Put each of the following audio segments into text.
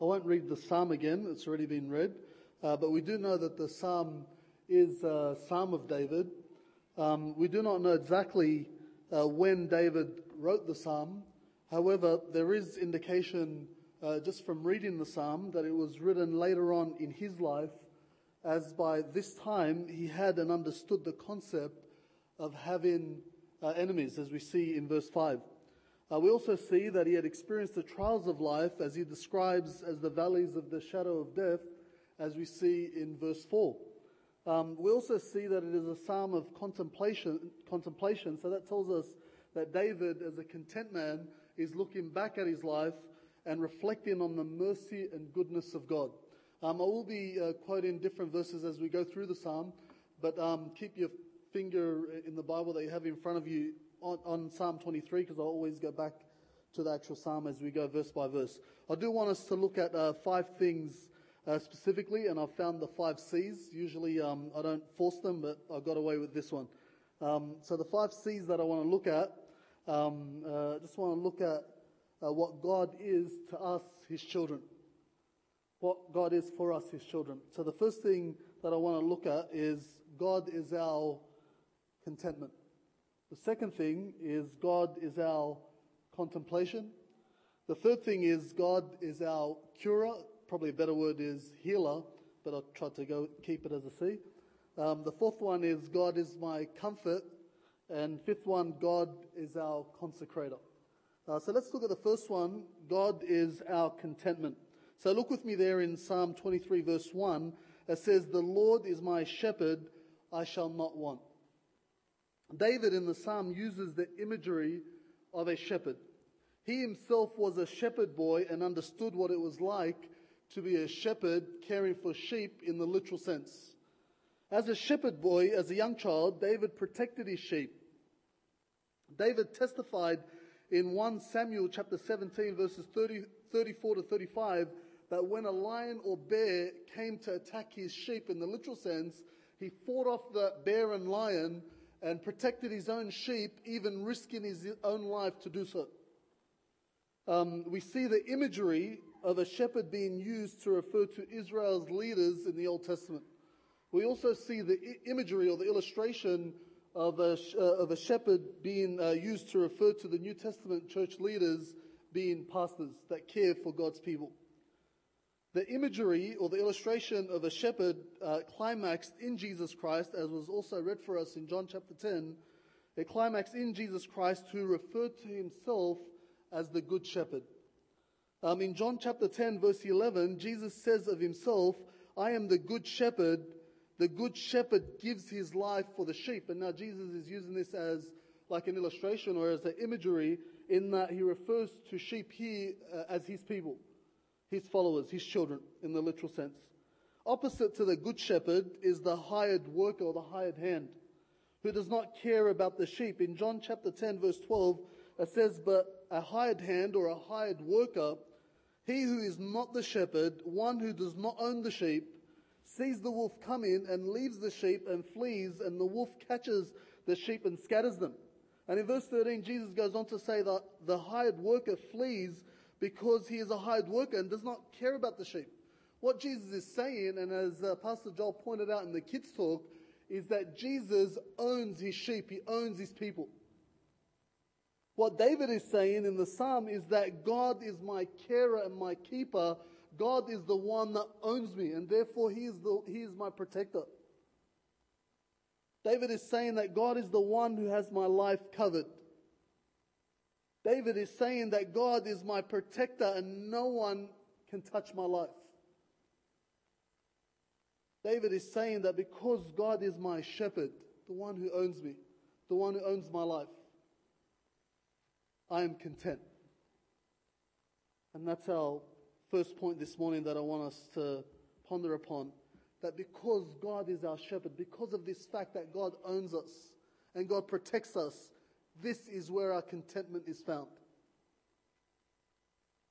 I won't read the psalm again, it's already been read, but we do know that the psalm is a psalm of David. We do not know exactly when David wrote the psalm. However, there is indication just from reading the psalm that it was written later on in his life, as by this time he had and understood the concept of having enemies, as we see in verse 5. We also see that he had experienced the trials of life, as he describes as the valleys of the shadow of death, as we see in verse 4. We also see that it is a psalm of contemplation, so that tells us that David, as a content man, is looking back at his life and reflecting on the mercy and goodness of God. I will be quoting different verses as we go through the psalm, but keep your finger in the Bible that you have in front of you on Psalm 23, because I always go back to the actual psalm as we go verse by verse. I do want us to look at five things specifically, and I've found the five C's. Usually I don't force them, but I got away with this one. So the five C's that I want to look at, I just want to look at what God is to us, his children. What God is for us, his children. So the first thing that I want to look at is God is our contentment. The second thing is God is our contemplation. The third thing is God is our curer. Probably a better word is healer, but I'll try to go keep it as a C. The fourth one is God is my comfort. And fifth one, God is our consecrator. So let's look at the first one. God is our contentment. So look with me there in Psalm 23 verse 1. It says, "The Lord is my shepherd, I shall not want." David in the psalm uses the imagery of a shepherd. He himself was a shepherd boy and understood what it was like to be a shepherd caring for sheep in the literal sense. As a shepherd boy, as a young child, David protected his sheep. David testified in 1 Samuel chapter 17 verses 34 to 35 that when a lion or bear came to attack his sheep in the literal sense, he fought off the bear and lion and protected his own sheep, even risking his own life to do so. We see the imagery of a shepherd being used to refer to Israel's leaders in the Old Testament. We also see the imagery or the illustration of a shepherd being used to refer to the New Testament church leaders being pastors that care for God's people. The imagery or the illustration of a shepherd climaxed in Jesus Christ, as was also read for us in John chapter 10. It climaxed in Jesus Christ, who referred to himself as the good shepherd. In John chapter 10 verse 11, Jesus says of himself, "I am the good shepherd. The good shepherd gives his life for the sheep." And now Jesus is using this as like an illustration or as an imagery, in that he refers to sheep here as his people, his followers, his children in the literal sense. Opposite to the good shepherd is the hired worker or the hired hand, who does not care about the sheep. In John chapter 10 verse 12, it says, "But a hired hand or a hired worker, he who is not the shepherd, one who does not own the sheep, sees the wolf come in and leaves the sheep and flees, and the wolf catches the sheep and scatters them." And in verse 13, Jesus goes on to say that the hired worker flees because he is a hired worker and does not care about the sheep. What Jesus is saying, and as Pastor Joel pointed out in the kids' talk, is that Jesus owns his sheep. He owns his people. What David is saying in the psalm is that God is my carer and my keeper. God is the one that owns me, and therefore he is my protector. David is saying that God is the one who has my life covered. David is saying that God is my protector and no one can touch my life. David is saying that because God is my shepherd, the one who owns me, the one who owns my life, I am content. And that's our first point this morning that I want us to ponder upon, that because God is our shepherd, because of this fact that God owns us and God protects us, this is where our contentment is found.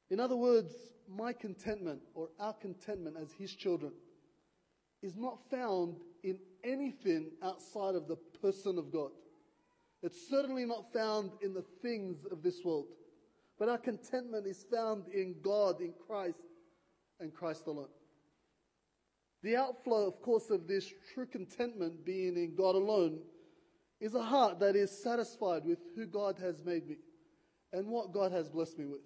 In other words, my contentment or our contentment as his children is not found in anything outside of the person of God. It's certainly not found in the things of this world. But our contentment is found in God, in Christ, and Christ alone. The outflow, of course, of this true contentment being in God alone is a heart that is satisfied with who God has made me and what God has blessed me with.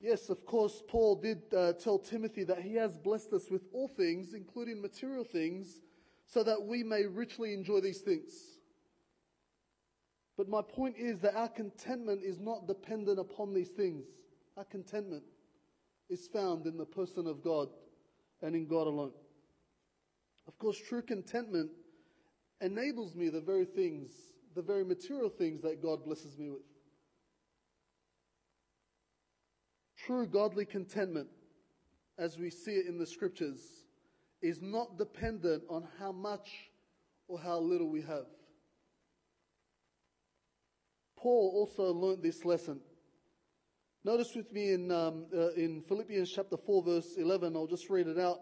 Yes, of course, Paul did tell Timothy that he has blessed us with all things, including material things, so that we may richly enjoy these things. But my point is that our contentment is not dependent upon these things. Our contentment is found in the person of God and in God alone. Of course, true contentment enables me the very material things that God blesses me with. True godly contentment, as we see it in the scriptures, is not dependent on how much or how little we have. Paul also learned this lesson. Notice with me in Philippians chapter 4, verse 11, I'll just read it out.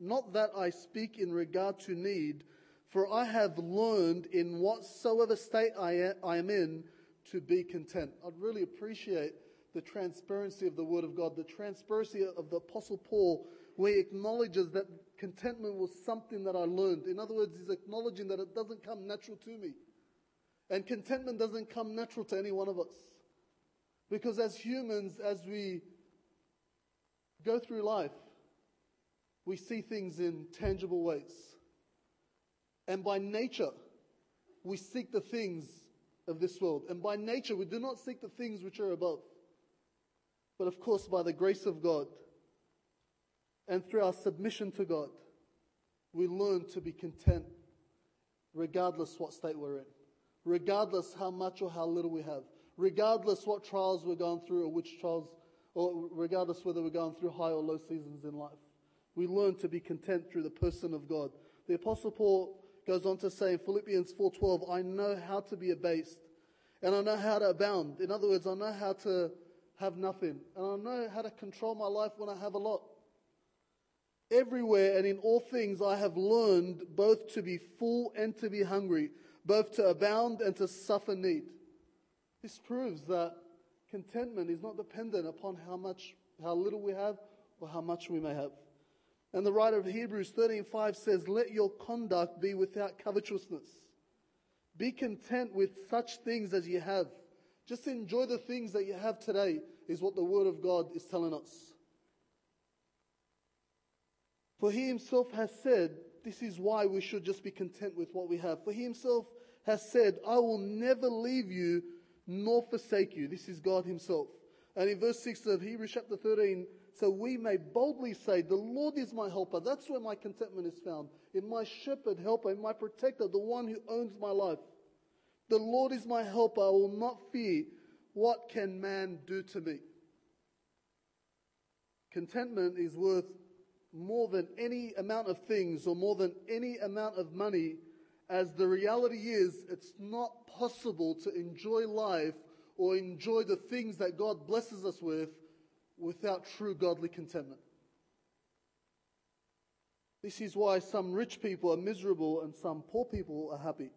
Not that I speak in regard to need, for I have learned in whatsoever state I am in to be content. I'd really appreciate the transparency of the Word of God, the transparency of the Apostle Paul, where he acknowledges that contentment was something that I learned. In other words, he's acknowledging that it doesn't come natural to me. And contentment doesn't come natural to any one of us. Because as humans, as we go through life, we see things in tangible ways. And by nature, we seek the things of this world. And by nature, we do not seek the things which are above. But of course, by the grace of God, and through our submission to God, we learn to be content regardless what state we're in, regardless how much or how little we have, regardless what trials we're going through or which trials, or regardless whether we're going through high or low seasons in life. We learn to be content through the person of God. The Apostle Paul goes on to say in Philippians 4:12, I know how to be abased and I know how to abound. In other words, I know how to have nothing and I know how to control my life when I have a lot. Everywhere and in all things I have learned both to be full and to be hungry, both to abound and to suffer need. This proves that contentment is not dependent upon how much, how little we have or how much we may have. And the writer of Hebrews 13:5 says, let your conduct be without covetousness. Be content with such things as you have. Just enjoy the things that you have today is what the Word of God is telling us. For he himself has said, this is why we should just be content with what we have. For he himself has said, I will never leave you nor forsake you. This is God himself. And in verse 6 of Hebrews chapter 13, so we may boldly say, the Lord is my helper. That's where my contentment is found. In my shepherd, helper, in my protector, the one who owns my life. The Lord is my helper. I will not fear. What can man do to me? Contentment is worth more than any amount of things or more than any amount of money, as the reality is it's not possible to enjoy life or enjoy the things that God blesses us with without true godly contentment. This is why some rich people are miserable and some poor people are happy.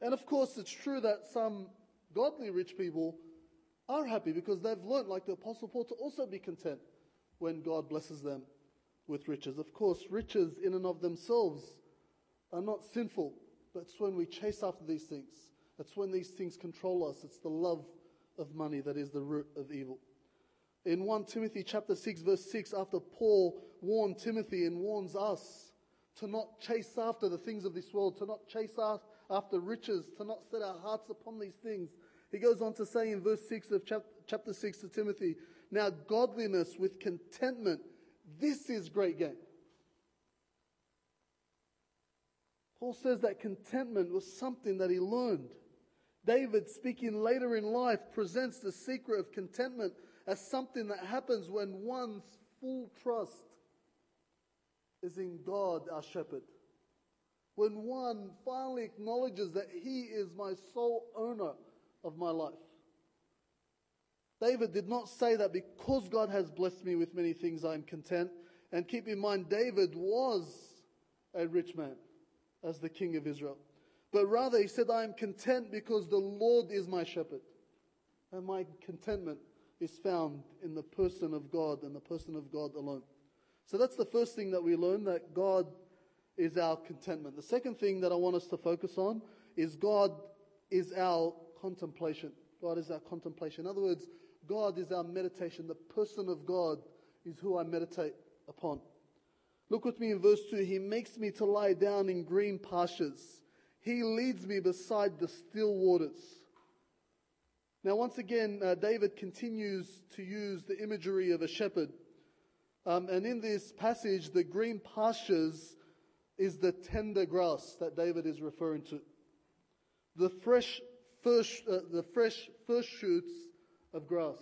And of course it's true that some godly rich people are happy because they've learned, like the Apostle Paul, to also be content when God blesses them with riches. Of course, riches in and of themselves are not sinful. That's when we chase after these things. That's when these things control us. It's the love of money that is the root of evil. In 1 Timothy chapter 6, verse 6, after Paul warned Timothy and warns us to not chase after the things of this world, to not chase after riches, to not set our hearts upon these things, he goes on to say in verse 6 of chapter 6 to Timothy, now godliness with contentment, this is great gain. Paul says that contentment was something that he learned. David, speaking later in life, presents the secret of contentment as something that happens when one's full trust is in God, our shepherd. When one finally acknowledges that he is my sole owner of my life. David did not say that because God has blessed me with many things, I am content. And keep in mind, David was a rich man as the king of Israel. But rather, he said, I am content because the Lord is my shepherd. And my contentment is found in the person of God and the person of God alone. So that's the first thing that we learn, that God is our contentment. The second thing that I want us to focus on is God is our contemplation. God is our contemplation. In other words, God is our meditation. The person of God is who I meditate upon. Look with me in verse 2. He makes me to lie down in green pastures. He leads me beside the still waters. Now once again, David continues to use the imagery of a shepherd. And in this passage, the green pastures is the tender grass that David is referring to. The fresh shoots of grass.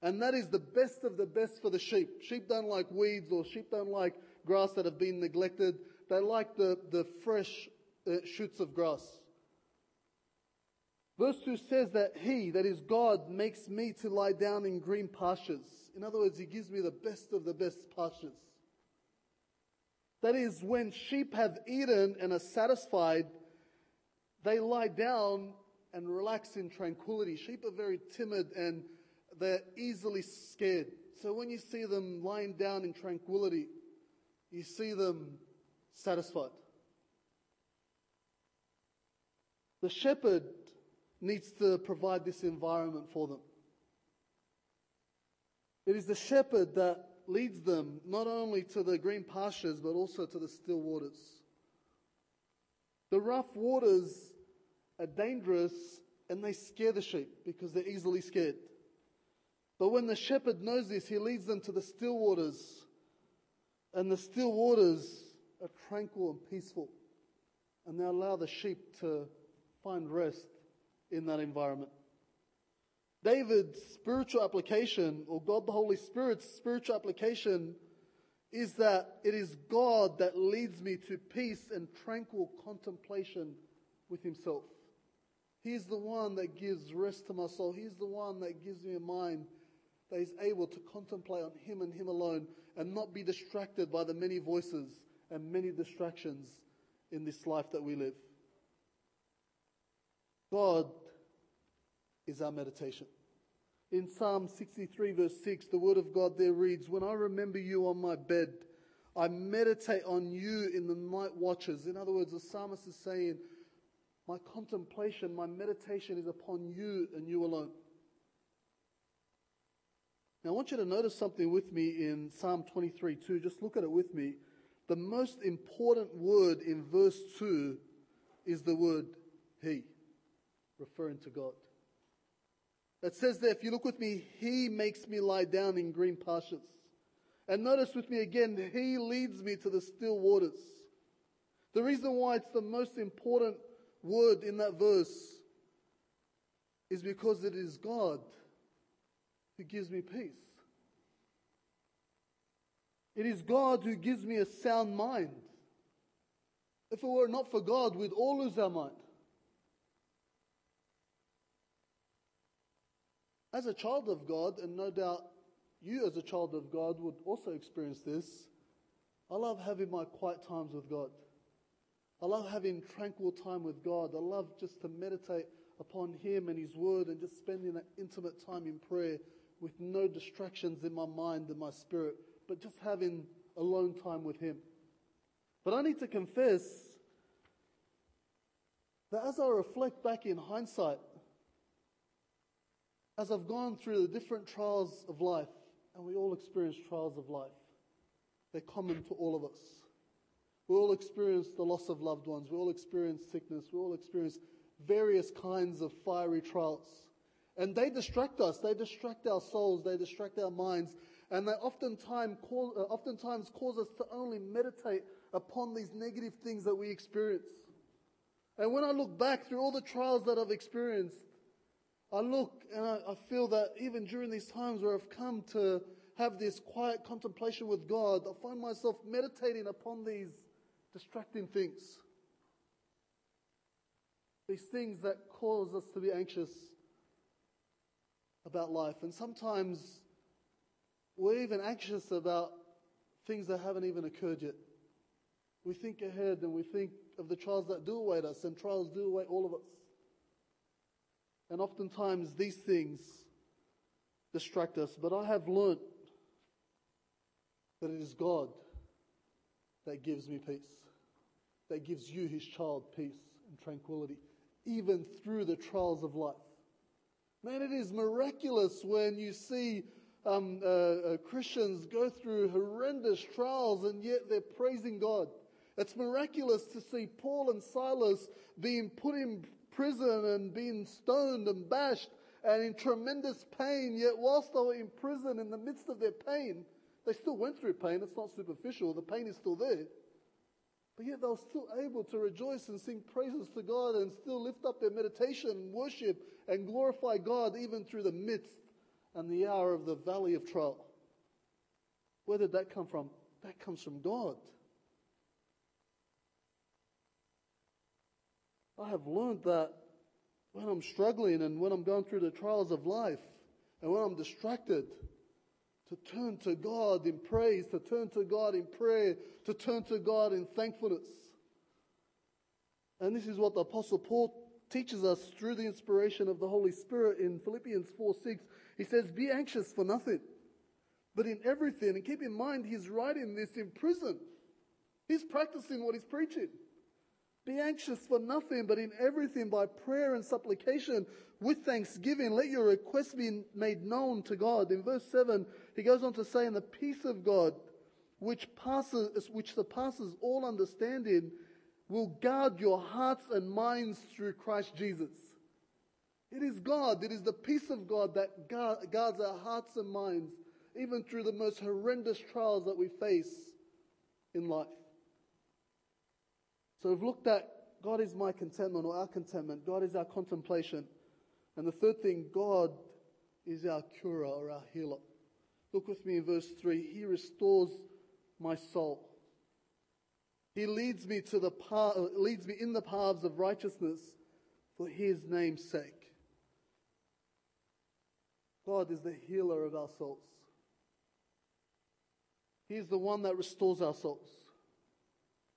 And that is the best of the best for the sheep. Sheep don't like weeds, or sheep don't like grass that have been neglected. They like the fresh shoots of grass. Verse 2 says that he, that is God, makes me to lie down in green pastures. In other words, he gives me the best of the best pastures. That is, when sheep have eaten and are satisfied, they lie down and relax in tranquility. Sheep are very timid and they're easily scared. So when you see them lying down in tranquility, you see them satisfied. The shepherd needs to provide this environment for them. It is the shepherd that leads them not only to the green pastures, but also to the still waters. The rough waters are dangerous and they scare the sheep because they're easily scared. But when the shepherd knows this, he leads them to the still waters. And the still waters are tranquil and peaceful. And they allow the sheep to find rest in that environment. David's spiritual application, or God the Holy Spirit's spiritual application, is that it is God that leads me to peace and tranquil contemplation with himself. He is the one that gives rest to my soul. He is the one that gives me a mind that is able to contemplate on him and him alone, and not be distracted by the many voices and many distractions in this life that we live. God is our meditation. In Psalm 63 verse 6, the word of God there reads, "When I remember you on my bed, I meditate on you in the night watches." In other words, the psalmist is saying, my contemplation, my meditation is upon you and you alone. Now I want you to notice something with me in Psalm 23 too. Just look at it with me. The most important word in verse 2 is the word he, referring to God. It says there, if you look with me, he makes me lie down in green pastures. And notice with me again, he leads me to the still waters. The reason why it's the most important word in that verse is because it is God who gives me peace. It is God who gives me a sound mind. If it were not for God, we'd all lose our mind. As a child of God, and no doubt you as a child of God would also experience this, I love having my quiet times with God. I love having tranquil time with God. I love just to meditate upon him and his word, and just spending that intimate time in prayer with no distractions in my mind and my spirit, but just having alone time with him. But I need to confess that as I reflect back in hindsight, as I've gone through the different trials of life, and we all experience trials of life, they're common to all of us. We all experience the loss of loved ones. We all experience sickness. We all experience various kinds of fiery trials. And they distract us. They distract our souls. They distract our minds. And they oftentimes cause us to only meditate upon these negative things that we experience. And when I look back through all the trials that I've experienced, I look and I feel that even during these times where I've come to have this quiet contemplation with God, I find myself meditating upon these distracting things. These things that cause us to be anxious about life. And sometimes we're even anxious about things that haven't even occurred yet. We think ahead and we think of the trials that do await us, and trials do await all of us. And oftentimes these things distract us, but I have learnt that it is God that gives me peace, that gives you, his child, peace and tranquility, even through the trials of life. Man, it is miraculous when you see Christians go through horrendous trials and yet they're praising God. It's miraculous to see Paul and Silas being put in prison and being stoned and bashed and in tremendous pain, yet whilst they were in prison, in the midst of their pain, they still went through pain. It's not superficial. The pain is still there. But yet they were still able to rejoice and sing praises to God and still lift up their meditation and worship and glorify God even through the midst and the hour of the valley of trial. Where did that come from? That comes from God. I have learned that when I'm struggling and when I'm going through the trials of life and when I'm distracted, to turn to God in praise, to turn to God in prayer, to turn to God in thankfulness. And this is what the Apostle Paul teaches us through the inspiration of the Holy Spirit in Philippians 4:6. He says, be anxious for nothing, but in everything. And keep in mind, he's writing this in prison. He's practicing what he's preaching. Be anxious for nothing, but in everything by prayer and supplication with thanksgiving, let your requests be made known to God. In verse 7, he goes on to say, and the peace of God, which surpasses all understanding, will guard your hearts and minds through Christ Jesus. It is God, it is the peace of God that guards our hearts and minds, even through the most horrendous trials that we face in life. So we've looked at God is my contentment or our contentment. God is our contemplation. And the third thing, God is our curer or our healer. Look with me in verse 3. He restores my soul. He leads me in the paths of righteousness for his name's sake. God is the healer of our souls. He is the one that restores our souls.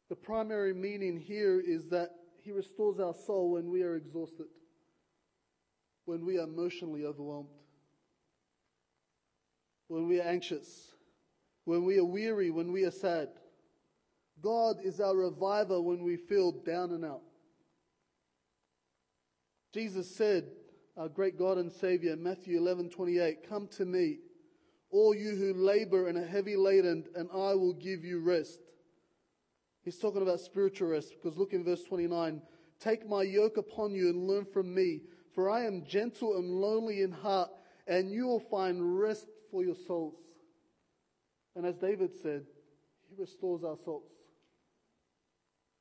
The primary meaning here is that he restores our soul when we are exhausted, when we are emotionally overwhelmed, when we are anxious, when we are weary, when we are sad. God is our reviver when we feel down and out. Jesus said, our great God and Savior, Matthew 11:28, come to me, all you who labor and are heavy laden, and I will give you rest. He's talking about spiritual rest, because look in verse 29. Take my yoke upon you and learn from me, for I am gentle and lowly in heart, and you will find rest for your souls. And as David said, he restores our souls.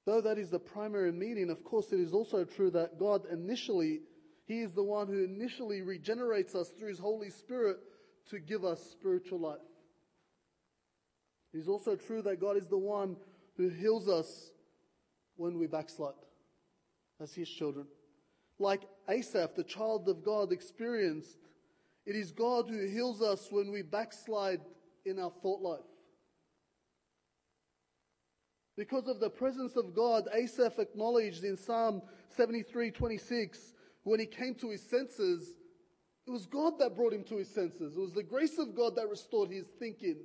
Though that is the primary meaning, of course it is also true that God he is the one who initially regenerates us through his Holy Spirit to give us spiritual life. It is also true that God is the one who heals us when we backslide as his children. Like Asaph, the child of God, experienced, it is God who heals us when we backslide in our thought life. Because of the presence of God, Asaph acknowledged in Psalm 73:26, when he came to his senses, it was God that brought him to his senses. It was the grace of God that restored his thinking,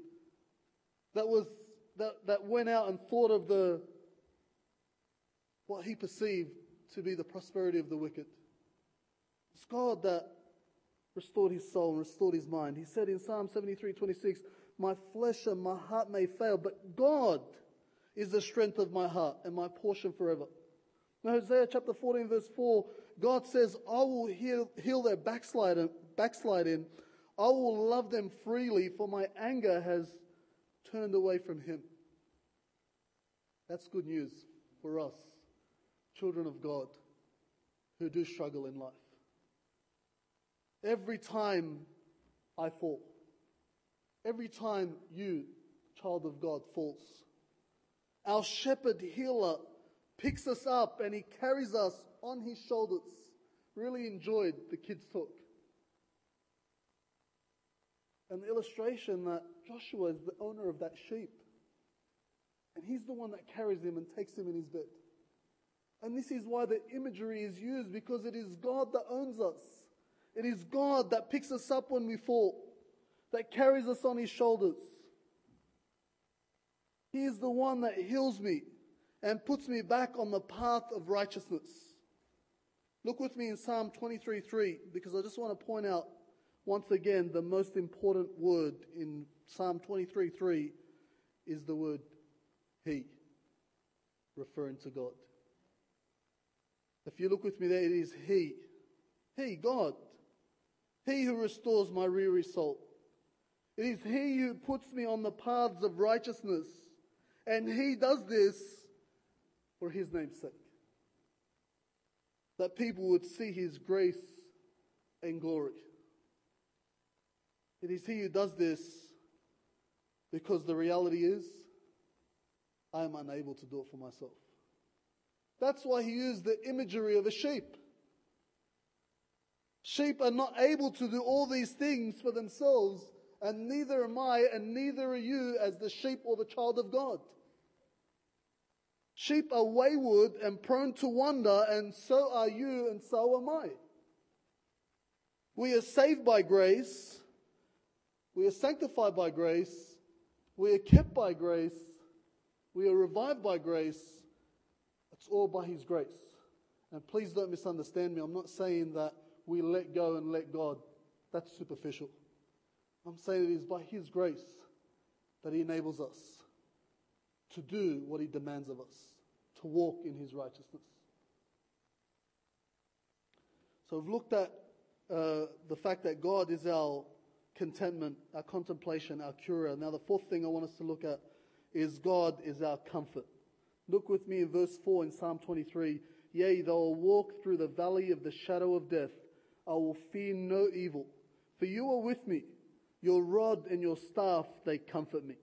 that went out and thought of what he perceived to be the prosperity of the wicked. It's God that restored his soul and restored his mind. He said in Psalm 73:26, my flesh and my heart may fail, but God is the strength of my heart and my portion forever. Now Hosea chapter 14 verse 4, God says, I will heal their backsliding. I will love them freely, for my anger has turned away from him. That's good news for us, children of God, who do struggle in life. Every time I fall, every time you, child of God, falls, our shepherd healer picks us up and he carries us on his shoulders. Really enjoyed the kids' talk. An illustration that Joshua is the owner of that sheep. And he's the one that carries him and takes him in his bed. And this is why the imagery is used, because it is God that owns us. It is God that picks us up when we fall. that carries us on his shoulders. He is the one that heals me and puts me back on the path of righteousness. Look with me in Psalm 23:3, because I just want to point out once again the most important word in Psalm 23:3 is the word he, referring to God. If you look with me there, it is he, God, he who restores my weary soul. It is he who puts me on the paths of righteousness, and he does this for his name's sake, that people would see his grace and glory. It is he who does this because the reality is I am unable to do it for myself. That's why he used the imagery of a sheep. Sheep are not able to do all these things for themselves, and neither am I, and neither are you as the sheep or the child of God. Sheep are wayward and prone to wander, and so are you, and so am I. We are saved by grace. We are sanctified by grace. We are kept by grace. We are revived by grace. It's all by his grace. And please don't misunderstand me. I'm not saying that we let go and let God. That's superficial. I'm saying it is by his grace that he enables us to do what he demands of us, to walk in his righteousness. So we've looked at the fact that God is our contentment, our contemplation, our cura. Now the fourth thing I want us to look at is God is our comfort. Look with me in verse 4 in Psalm 23. Yea, though I walk through the valley of the shadow of death, I will fear no evil, for you are with me. Your rod and your staff, they comfort me.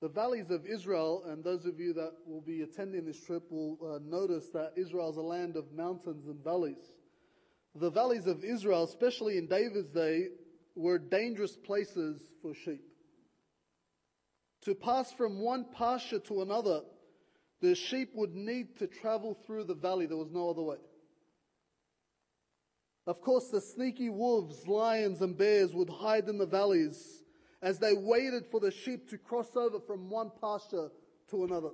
The valleys of Israel, and those of you that will be attending this trip will notice that Israel is a land of mountains and valleys. The valleys of Israel, especially in David's day, were dangerous places for sheep. To pass from one pasture to another, the sheep would need to travel through the valley. There was no other way. Of course, the sneaky wolves, lions, and bears would hide in the valleys as they waited for the sheep to cross over from one pasture to another.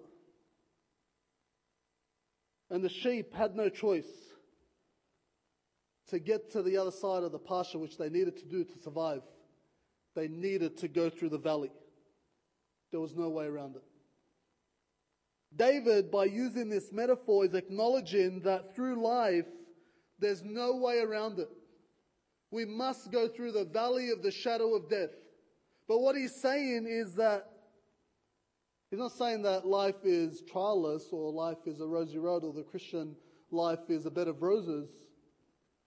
And the sheep had no choice to get to the other side of the pasture, which they needed to do to survive. They needed to go through the valley. There was no way around it. David, by using this metaphor, is acknowledging that through life, there's no way around it. We must go through the valley of the shadow of death. But what he's saying is that he's not saying that life is trialless or life is a rosy road or the Christian life is a bed of roses.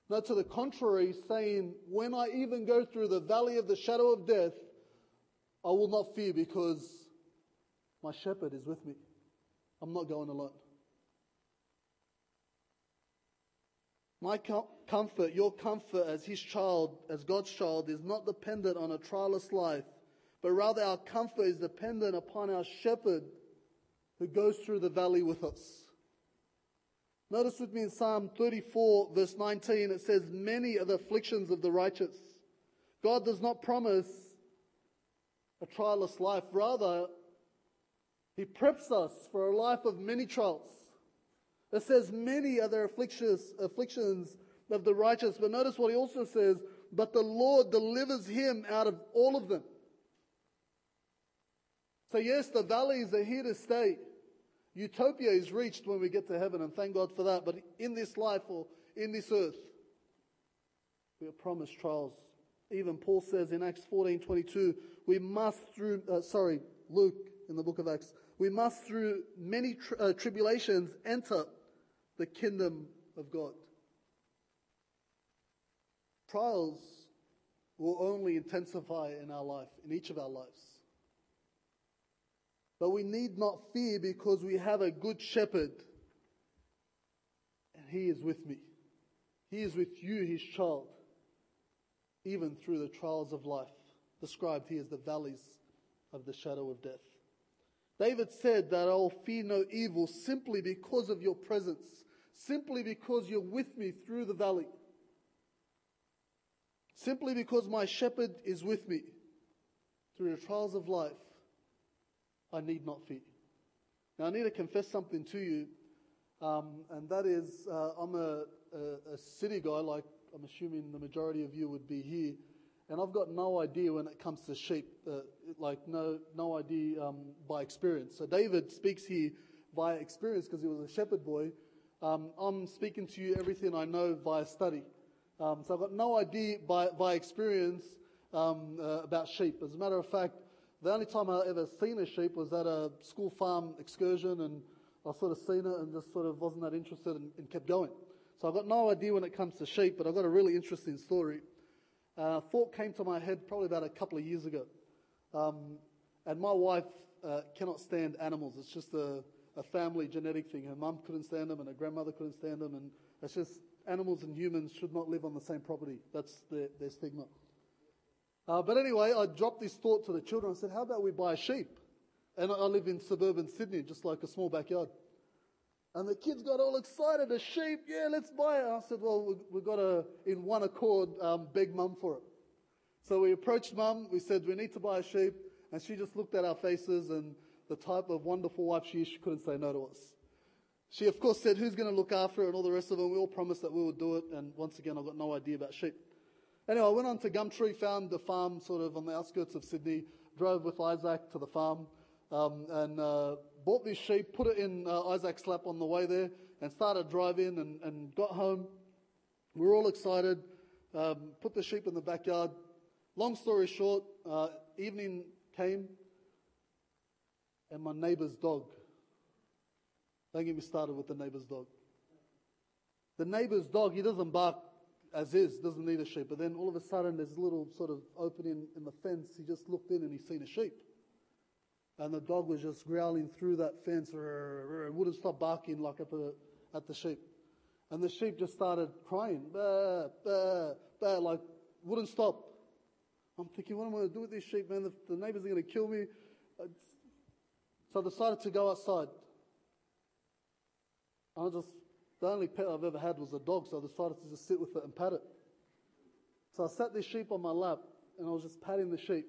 No, to the contrary, he's saying when I even go through the valley of the shadow of death, I will not fear because my shepherd is with me. I'm not going alone. My comfort, your comfort as his child, as God's child, is not dependent on a trialless life, but rather our comfort is dependent upon our shepherd who goes through the valley with us. Notice with me in Psalm 34, verse 19, it says, many are the afflictions of the righteous. God does not promise a trialless life. Rather, he preps us for a life of many trials. It says many are the afflictions of the righteous. But notice what he also says, but the Lord delivers him out of all of them. So yes, the valleys are here to stay. Utopia is reached when we get to heaven, and thank God for that. But in this life or in this earth, we are promised trials. Even Paul says in Acts 14:22, we must through, Luke in the book of Acts, we must through many tribulations enter the kingdom of God. Trials will only intensify in our life, in each of our lives. But we need not fear because we have a good shepherd. And he is with me. He is with you, his child, even through the trials of life, described here as the valleys of the shadow of death. David said that I will fear no evil simply because of your presence, simply because you're with me through the valley. simply because my shepherd is with me. Through the trials of life, I need not fear. Now, I need to confess something to you, and that is I'm a city guy, like I'm assuming the majority of you would be here, and I've got no idea when it comes to sheep, no idea by experience. So David speaks here via experience because he was a shepherd boy. I'm speaking to you everything I know via study. So I've got no idea by experience about sheep. As a matter of fact, the only time I ever seen a sheep was at a school farm excursion, and I sort of seen it and just sort of wasn't that interested and kept going. So I've got no idea when it comes to sheep, but I've got a really interesting story. A thought came to my head probably about a couple of years ago. And my wife cannot stand animals. It's just a family genetic thing. Her mum couldn't stand them and her grandmother couldn't stand them. And it's just animals and humans should not live on the same property. That's their stigma. But anyway, I dropped this thought to the children. I said, how about we buy a sheep? And I live in suburban Sydney, just like a small backyard. And the kids got all excited. A sheep, yeah, let's buy it. And I said, well, we've got to, in one accord, beg mum for it. So we approached mum. We said, we need to buy a sheep. And she just looked at our faces, and the type of wonderful wife she is, she couldn't say no to us. She, of course, said, who's going to look after it and all the rest of it. We all promised that we would do it. And once again, I've got no idea about sheep. Anyway, I went on to Gumtree, found the farm sort of on the outskirts of Sydney, drove with Isaac to the farm, and bought this sheep, put it in Isaac's lap on the way there, and started driving and got home. We were all excited, put the sheep in the backyard. Long story short, evening came, and my neighbour's dog. Don't get me started with the neighbour's dog. The neighbour's dog, he doesn't bark. As is, doesn't need a sheep. But then all of a sudden there's a little sort of opening in the fence. He just looked in and he's seen a sheep. And the dog was just growling through that fence. It wouldn't stop barking like at the sheep. And the sheep just started crying. Bah, bah, bah, like wouldn't stop. I'm thinking, what am I going to do with these sheep, man? The neighbours are going to kill me. So I decided to go outside. The only pet I've ever had was a dog, so I decided to just sit with it and pat it. So I sat this sheep on my lap, and I was just patting the sheep.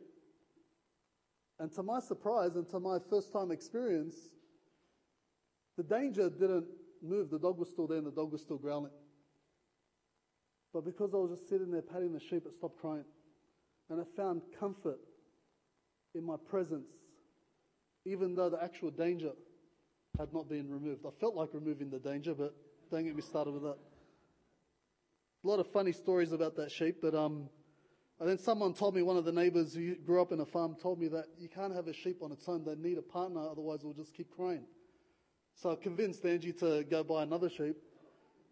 And to my surprise, and to my first-time experience, the danger didn't move. The dog was still there, and the dog was still growling. But because I was just sitting there patting the sheep, it stopped crying. And it found comfort in my presence, even though the actual danger had not been removed. I felt like removing the danger, but don't get me started with that. A lot of funny stories about that sheep, but and then someone told me, one of the neighbours who grew up in a farm told me that you can't have a sheep on its own. They need a partner, otherwise it'll just keep crying. So I convinced Angie to go buy another sheep.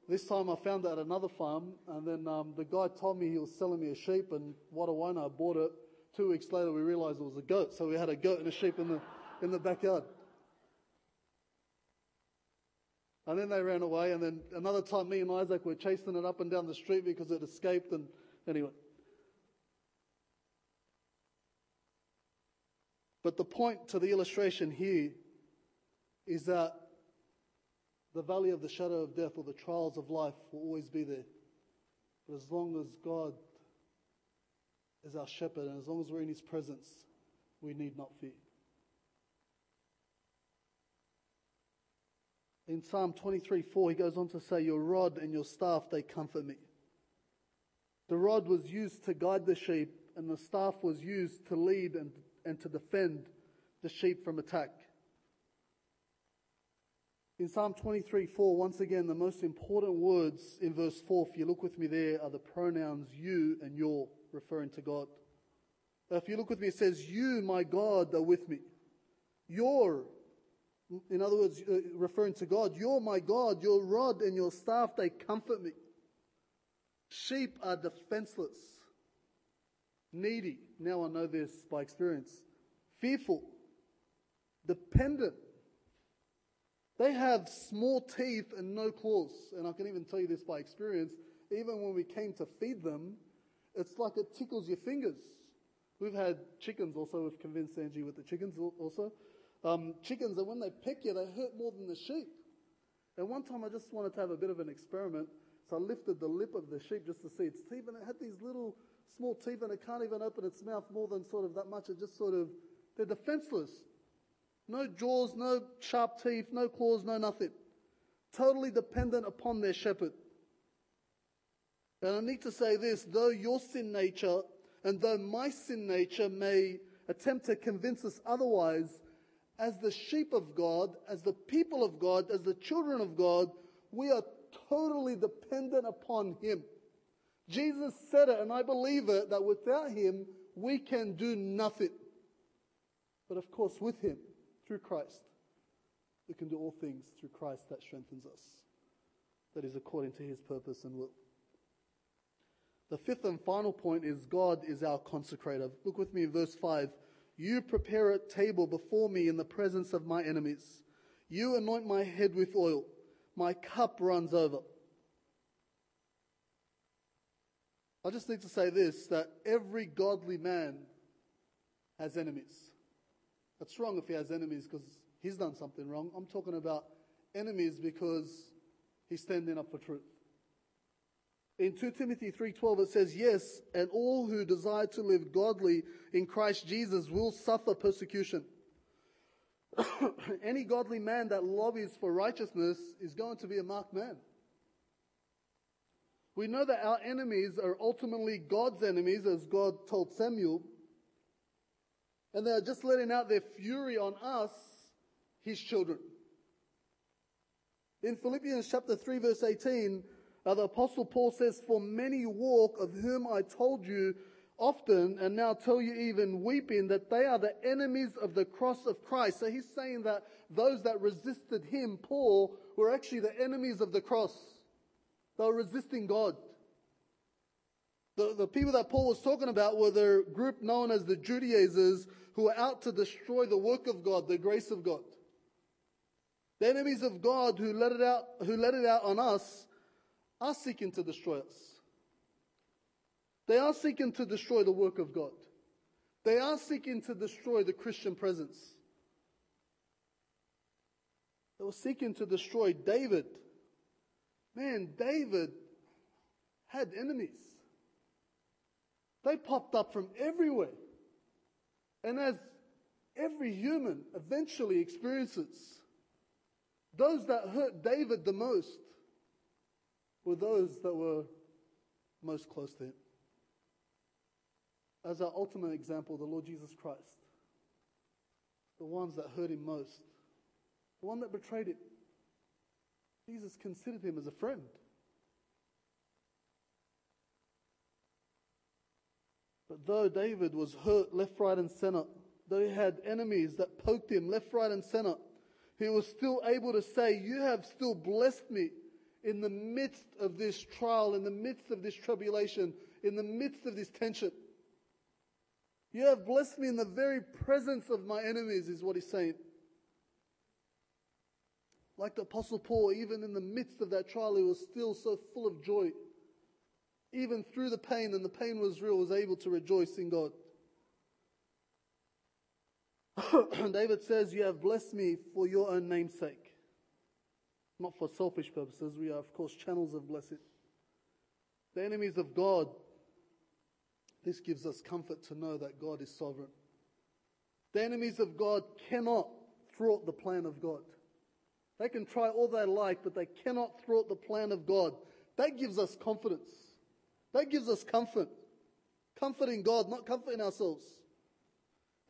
This time I found it at another farm, and then the guy told me he was selling me a sheep, and what do I know? I bought it. 2 weeks later we realised it was a goat, so we had a goat and a sheep in the backyard. And then they ran away, and then another time me and Isaac were chasing it up and down the street because it escaped, and anyway. But the point to the illustration here is that the valley of the shadow of death or the trials of life will always be there. But as long as God is our shepherd and as long as we're in his presence, we need not fear. In Psalm 23:4, he goes on to say, your rod and your staff, they comfort me. The rod was used to guide the sheep, and the staff was used to lead and to defend the sheep from attack. In Psalm 23:4, once again, the most important words in verse 4, if you look with me there, are the pronouns you and your, referring to God. If you look with me, it says, you, my God, are with me. Your, in other words, referring to God, you're my God, your rod and your staff, they comfort me. Sheep are defenseless, needy, now I know this by experience, fearful, dependent. They have small teeth and no claws, and I can even tell you this by experience, even when we came to feed them, it's like it tickles your fingers. We've had chickens also, we've convinced Angie with the chickens also. Chickens, and when they peck you, they hurt more than the sheep. And one time I just wanted to have a bit of an experiment, so I lifted the lip of the sheep just to see its teeth, and it had these little small teeth and it can't even open its mouth more than sort of that much. It just sort of, they're defenseless. No jaws, no sharp teeth, no claws, no nothing. Totally dependent upon their shepherd. And I need to say this, though your sin nature and though my sin nature may attempt to convince us otherwise, as the sheep of God, as the people of God, as the children of God, we are totally dependent upon Him. Jesus said it, and I believe it, that without Him, we can do nothing. But of course, with Him, through Christ, we can do all things through Christ that strengthens us. That is according to His purpose and will. The fifth and final point is God is our consecrator. Look with me in verse 5. You prepare a table before me in the presence of my enemies. You anoint my head with oil. My cup runs over. I just need to say this, that every godly man has enemies. That's wrong if he has enemies because he's done something wrong. I'm talking about enemies because he's standing up for truth. In 2 Timothy 3:12 it says, yes, and all who desire to live godly in Christ Jesus will suffer persecution. Any godly man that lobbies for righteousness is going to be a marked man. We know that our enemies are ultimately God's enemies, as God told Samuel. And they are just letting out their fury on us, His children. In Philippians chapter 3 verse 18, the Apostle Paul says, for many walk, of whom I told you often, and now tell you even weeping, that they are the enemies of the cross of Christ. So he's saying that those that resisted him, Paul, were actually the enemies of the cross. They were resisting God. The people that Paul was talking about were the group known as the Judaizers, who were out to destroy the work of God, the grace of God. The enemies of God who let it out on us, are seeking to destroy us. They are seeking to destroy the work of God. They are seeking to destroy the Christian presence. They were seeking to destroy David. Man, David had enemies. They popped up from everywhere. And as every human eventually experiences, those that hurt David the most were those that were most close to him. As our ultimate example, the Lord Jesus Christ. The ones that hurt him most. The one that betrayed him. Jesus considered him as a friend. But though David was hurt left, right and center, though he had enemies that poked him left, right and center, he was still able to say, you have still blessed me. In the midst of this trial, in the midst of this tribulation, in the midst of this tension. You have blessed me in the very presence of my enemies, is what he's saying. Like the Apostle Paul, even in the midst of that trial, he was still so full of joy. Even through the pain, and the pain was real, was able to rejoice in God. David says, you have blessed me for your own name's sake. Not for selfish purposes. We are, of course, channels of blessing. The enemies of God. This gives us comfort to know that God is sovereign. The enemies of God cannot thwart the plan of God. They can try all they like, but they cannot thwart the plan of God. That gives us confidence. That gives us comfort. Comfort in God, not comfort in ourselves.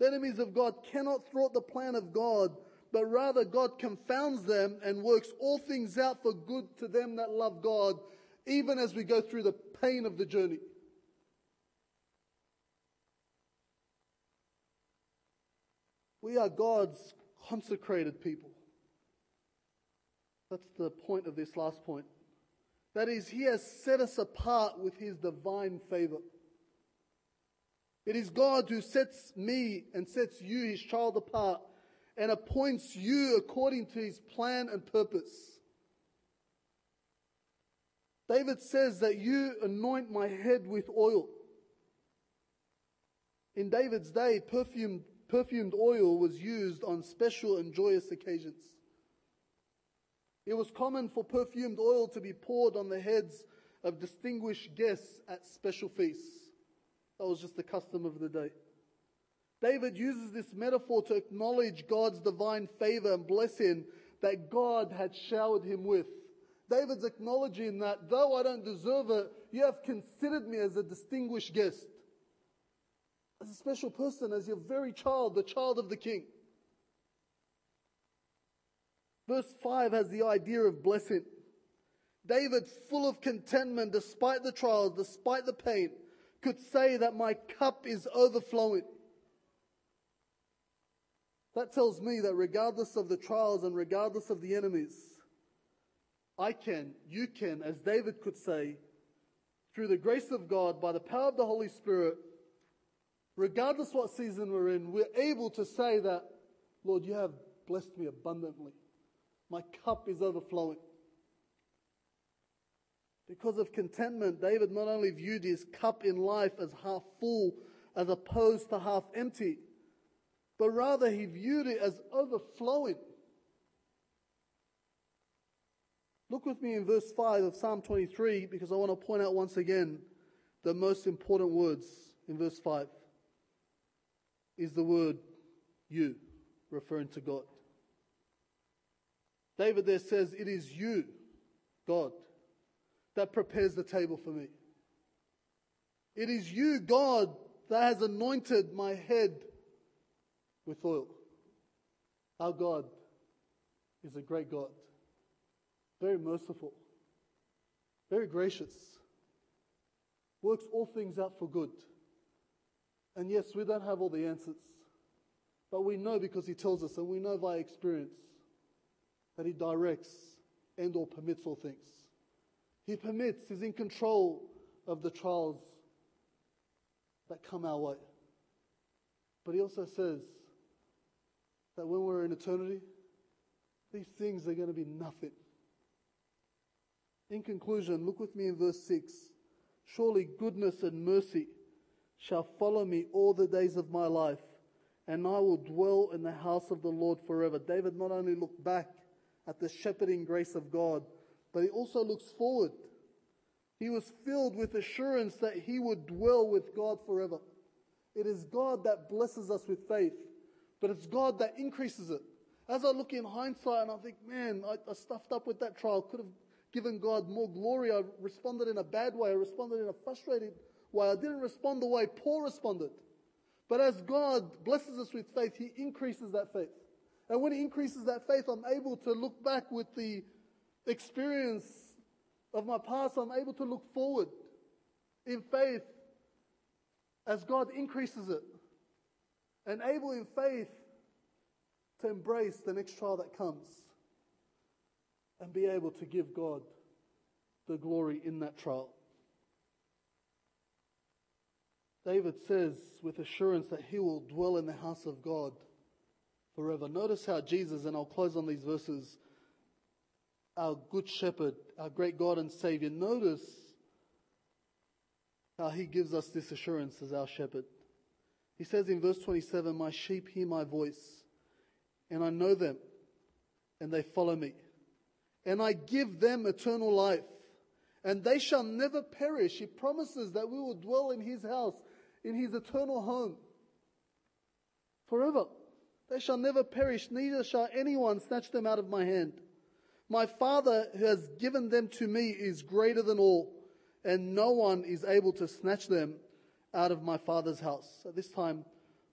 The enemies of God cannot thwart the plan of God, but rather God confounds them and works all things out for good to them that love God, even as we go through the pain of the journey. We are God's consecrated people. That's the point of this last point. That is, He has set us apart with His divine favor. It is God who sets me and sets you, His child, apart, and appoints you according to His plan and purpose. David says that you anoint my head with oil. In David's day, perfumed oil was used on special and joyous occasions. It was common for perfumed oil to be poured on the heads of distinguished guests at special feasts. That was just the custom of the day. David uses this metaphor to acknowledge God's divine favor and blessing that God had showered him with. David's acknowledging that though I don't deserve it, you have considered me as a distinguished guest, as a special person, as your very child, the child of the King. Verse 5 has the idea of blessing. David, full of contentment, despite the trials, despite the pain, could say that my cup is overflowing. That tells me that regardless of the trials and regardless of the enemies, I can, you can, as David could say, through the grace of God, by the power of the Holy Spirit, regardless what season we're in, we're able to say that, Lord, you have blessed me abundantly. My cup is overflowing. Because of contentment, David not only viewed his cup in life as half full as opposed to half empty, but rather he viewed it as overflowing. Look with me in verse 5 of Psalm 23, because I want to point out once again the most important words in verse 5 is the word you, referring to God. David there says, it is you, God, that prepares the table for me. It is you, God, that has anointed my head with oil. Our God is a great God. Very merciful, very gracious, works all things out for good. And yes, we don't have all the answers, but we know because he tells us, and we know by experience that he directs and or permits all things. He permits, he's in control of the trials that come our way. But he also says that when we're in eternity, these things are going to be nothing. In conclusion, look with me in verse 6. Surely goodness and mercy shall follow me all the days of my life, and I will dwell in the house of the Lord forever. David not only looked back at the shepherding grace of God, but he also looks forward. He was filled with assurance that he would dwell with God forever. It is God that blesses us with faith, but it's God that increases it. As I look in hindsight and I think, man, I stuffed up with that trial, could have given God more glory. I responded in a bad way. I responded in a frustrated way. I didn't respond the way Paul responded. But as God blesses us with faith, he increases that faith. And when he increases that faith, I'm able to look back with the experience of my past. I'm able to look forward in faith as God increases it, and able in faith to embrace the next trial that comes, and be able to give God the glory in that trial. David says with assurance that he will dwell in the house of God forever. Notice how Jesus, and I'll close on these verses, our good shepherd, our great God and Savior, notice how he gives us this assurance as our shepherd. He says in verse 27, my sheep hear my voice, and I know them, and they follow me. And I give them eternal life, and they shall never perish. He promises that we will dwell in his house, in his eternal home, forever. They shall never perish, neither shall anyone snatch them out of my hand. My Father who has given them to me is greater than all, and no one is able to snatch them out of my Father's house. At this time,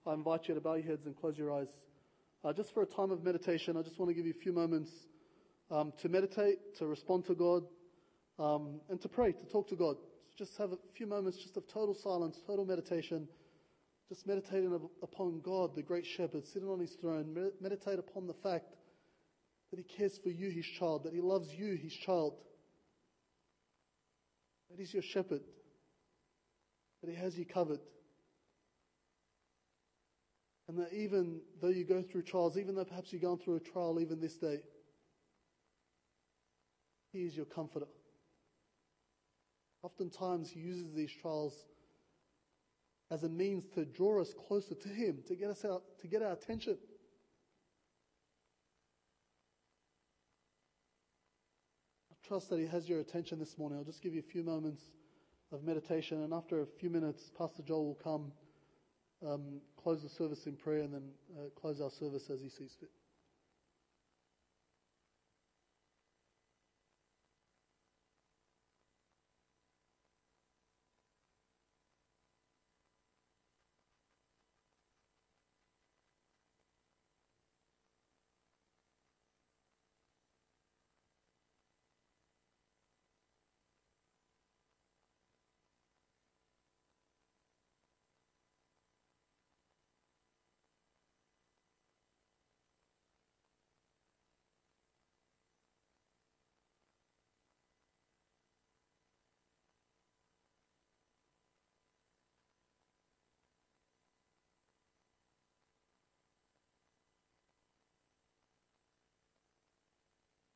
I invite you to bow your heads and close your eyes. Just for a time of meditation, I just want to give you a few moments to meditate, to respond to God, and to pray, to talk to God. So just have a few moments just of total silence, total meditation, just meditating upon God, the great shepherd, sitting on his throne. Meditate upon the fact that he cares for you, his child, that he loves you, his child, that he's your shepherd, that he has you covered. And that even though you go through trials, even though perhaps you're going through a trial even this day, he is your comforter. Oftentimes he uses these trials as a means to draw us closer to him, to get us out, to get our attention. I trust that he has your attention this morning. I'll just give you a few moments of meditation, and after a few minutes, Pastor Joel will come, close the service in prayer, and then close our service as he sees fit.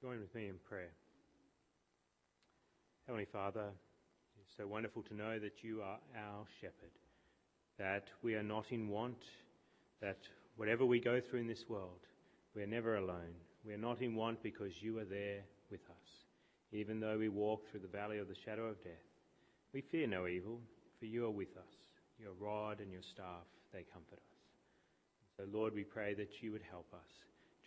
Join with me in prayer. Heavenly Father, it is so wonderful to know that you are our shepherd, that we are not in want, that whatever we go through in this world, we are never alone. We are not in want because you are there with us. Even though we walk through the valley of the shadow of death, we fear no evil, for you are with us. Your rod and your staff, they comfort us. So, Lord, we pray that you would help us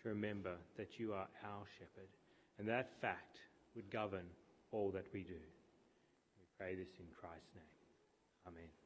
to remember that you are our shepherd, and that fact would govern all that we do. We pray this in Christ's name. Amen.